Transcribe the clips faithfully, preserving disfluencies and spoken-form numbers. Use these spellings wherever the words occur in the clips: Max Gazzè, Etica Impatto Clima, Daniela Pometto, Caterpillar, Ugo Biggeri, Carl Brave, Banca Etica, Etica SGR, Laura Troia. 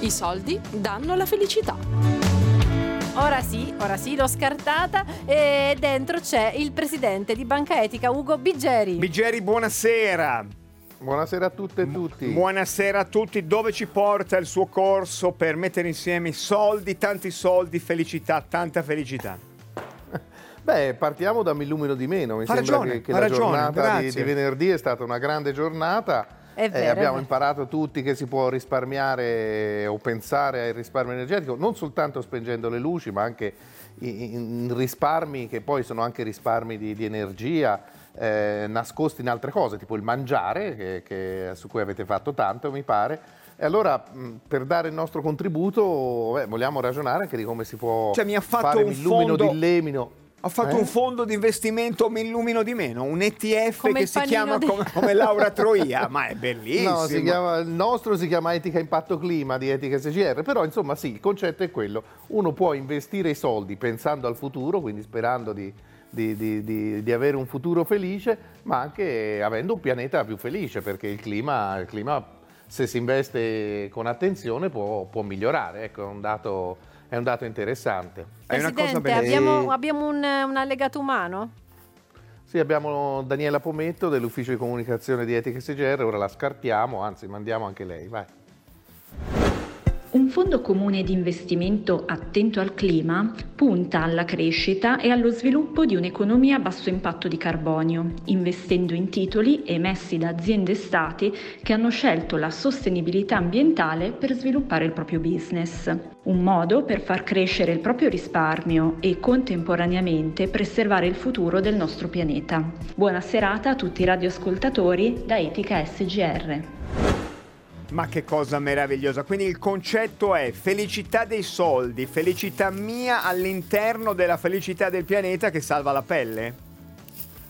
I soldi danno la felicità. Ora sì, ora sì, l'ho scartata, e dentro c'è il presidente di Banca Etica, Ugo Biggeri. Biggeri, buonasera. Buonasera a tutte e tutti. Buonasera a tutti. Dove ci porta il suo corso per mettere insieme soldi, tanti soldi, felicità, tanta felicità? Beh, partiamo da un illumino di meno. Mi ha sembra ragione, che, che la ragione, giornata di, di venerdì è stata una grande giornata. È vero, eh, abbiamo imparato tutti che si può risparmiare o pensare al risparmio energetico, non soltanto spengendo le luci, ma anche in, in risparmi che poi sono anche risparmi di, di energia eh, nascosti in altre cose, tipo il mangiare, che, che, su cui avete fatto tanto, mi pare. E allora, per dare il nostro contributo, beh, vogliamo ragionare anche di come si può cioè, mi ha fatto fare un illumino fondo... di lemino. Ho fatto eh? un fondo di investimento, mi illumino di meno, un E T F come che si chiama de... come, come Laura Troia, ma è bellissimo. No, si chiama, il nostro si chiama Etica Impatto Clima di Etica S G R, però insomma sì, il concetto è quello. Uno può investire i soldi pensando al futuro, quindi sperando di, di, di, di, di avere un futuro felice, ma anche avendo un pianeta più felice, perché il clima, il clima se si investe con attenzione può, può migliorare, ecco, è un dato... È un dato interessante. Presidente, è una cosa bella. abbiamo, abbiamo un, un allegato umano? Sì, abbiamo Daniela Pometto dell'ufficio di comunicazione di Etica S G R, ora la scartiamo, anzi mandiamo anche lei, vai. Un fondo comune di investimento attento al clima punta alla crescita e allo sviluppo di un'economia a basso impatto di carbonio, investendo in titoli emessi da aziende e stati che hanno scelto la sostenibilità ambientale per sviluppare il proprio business. Un modo per far crescere il proprio risparmio e contemporaneamente preservare il futuro del nostro pianeta. Buona serata a tutti i radioascoltatori da Etica S G R. Ma che cosa meravigliosa, quindi il concetto è felicità dei soldi, felicità mia all'interno della felicità del pianeta che salva la pelle?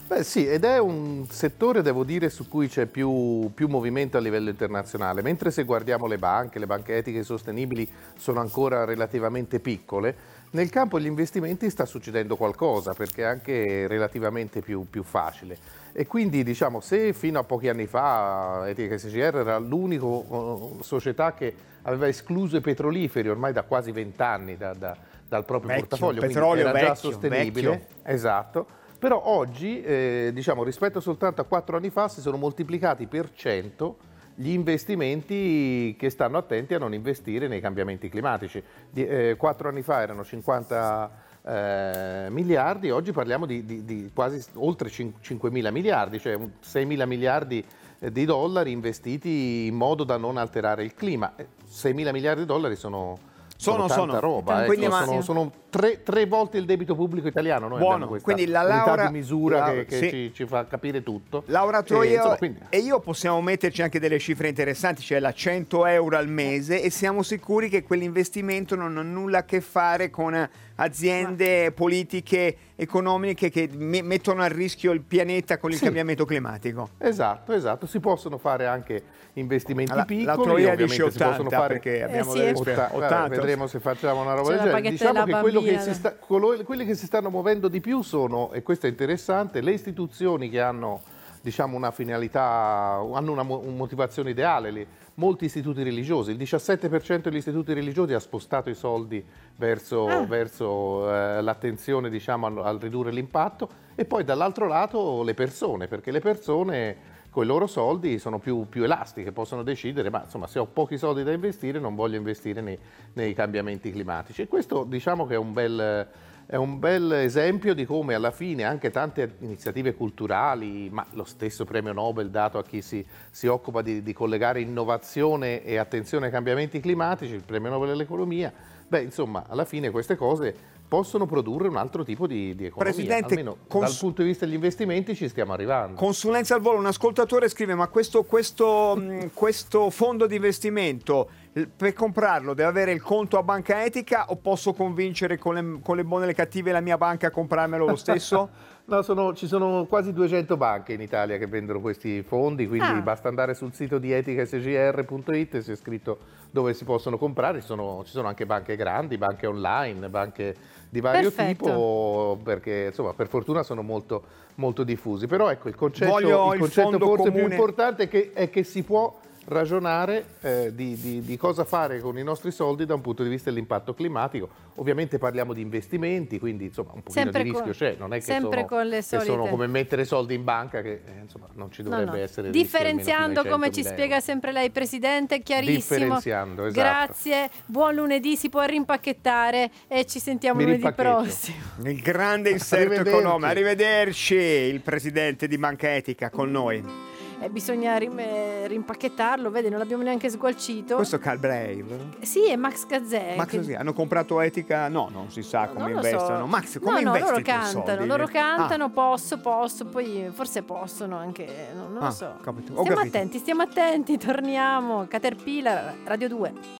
Beh sì, ed è un settore, devo dire, su cui c'è più, più movimento a livello internazionale, mentre se guardiamo le banche, le banche etiche sostenibili sono ancora relativamente piccole, nel campo degli investimenti sta succedendo qualcosa, perché è anche relativamente più, più facile. E quindi diciamo, se fino a pochi anni fa Etica S G R era l'unica uh, società che aveva escluso i petroliferi ormai da quasi vent'anni da, da, dal proprio vecchio, portafoglio, petrolio era vecchio, già sostenibile, vecchio. Esatto. Però oggi, eh, diciamo, rispetto soltanto a quattro anni fa, si sono moltiplicati per cento gli investimenti che stanno attenti a non investire nei cambiamenti climatici. Di, eh, quattro anni fa erano cinquanta eh, miliardi, oggi parliamo di, di, di quasi oltre cinquemila miliardi, cioè seimila miliardi di dollari investiti in modo da non alterare il clima. seimila miliardi di dollari sono... Sono, sono, sono. roba, eh. sono, sono, sono tre, tre volte il debito pubblico italiano. Noi Buono. abbiamo questa quindi la Laura, unità di misura Laura, che, che sì. ci, ci fa capire tutto. Laura Troia e, insomma, quindi... e io possiamo metterci anche delle cifre interessanti, cioè la cento euro al mese, e siamo sicuri che quell'investimento non ha nulla a che fare con aziende, politiche, economiche che me- mettono a rischio il pianeta con il sì. cambiamento climatico. Esatto, esatto. Si possono fare anche investimenti la, piccoli. La Troia dice ottanta fare... perché abbiamo eh sì. delle ottanta. ottanta. Vedremo se facciamo una roba C'è del genere. Diciamo che, quello che si sta, quello, quelli che si stanno muovendo di più sono, e questo è interessante, le istituzioni che hanno diciamo una finalità, hanno una un motivazione ideale, le, molti istituti religiosi, il diciassette per cento degli istituti religiosi ha spostato i soldi verso, ah. verso eh, l'attenzione diciamo al, al ridurre l'impatto, e poi dall'altro lato le persone, perché le persone con i loro soldi sono più, più elastiche, possono decidere, ma insomma se ho pochi soldi da investire non voglio investire nei, nei cambiamenti climatici, e questo diciamo che è un bel... È un bel esempio di come alla fine anche tante iniziative culturali, ma lo stesso premio Nobel dato a chi si, si occupa di, di collegare innovazione e attenzione ai cambiamenti climatici, il premio Nobel dell'economia, beh insomma alla fine queste cose possono produrre un altro tipo di, di economia. Presidente, almeno cons- dal punto di vista degli investimenti ci stiamo arrivando. Consulenza al volo, un ascoltatore scrive, ma questo, questo, questo fondo di investimento per comprarlo deve avere il conto a Banca Etica o posso convincere con le, con le buone e le cattive la mia banca a comprarmelo lo stesso? No, sono, ci sono quasi duecento banche in Italia che vendono questi fondi, quindi ah. basta andare sul sito di etica s g r punto i t e c'è scritto dove si possono comprare, ci sono, ci sono anche banche grandi, banche online, banche di vario Perfetto. tipo, perché insomma per fortuna sono molto, molto diffusi, però ecco il concetto, il concetto il forse comune. più importante è che, è che si può ragionare eh, di, di, di cosa fare con i nostri soldi da un punto di vista dell'impatto climatico. Ovviamente parliamo di investimenti, quindi insomma un pochino sempre di rischio con, c'è, non è che sono, che sono come mettere soldi in banca, che eh, insomma non ci dovrebbe no, no. essere. Differenziando come ci spiega sempre lei, Presidente, chiarissimo. Differenziando, esatto. Grazie, buon lunedì, si può rimpacchettare e ci sentiamo Mi lunedì rimpacchetto. prossimo. Il grande inserto economico, arrivederci, il Presidente di Banca Etica con noi. Eh, bisogna rim- rimpacchettarlo, vedi, non l'abbiamo neanche sgualcito. Questo Carl Brave. Sì, è Max Gazzè. Max che... Hanno comprato Etica? No, non si sa come no, investono. So. Max, come no, no, investi loro cantano, soldi? loro cantano, ah. posso, posso, poi forse possono anche, non, non ah, lo so. Capito. Stiamo attenti, stiamo attenti, torniamo. Caterpillar, Radio due.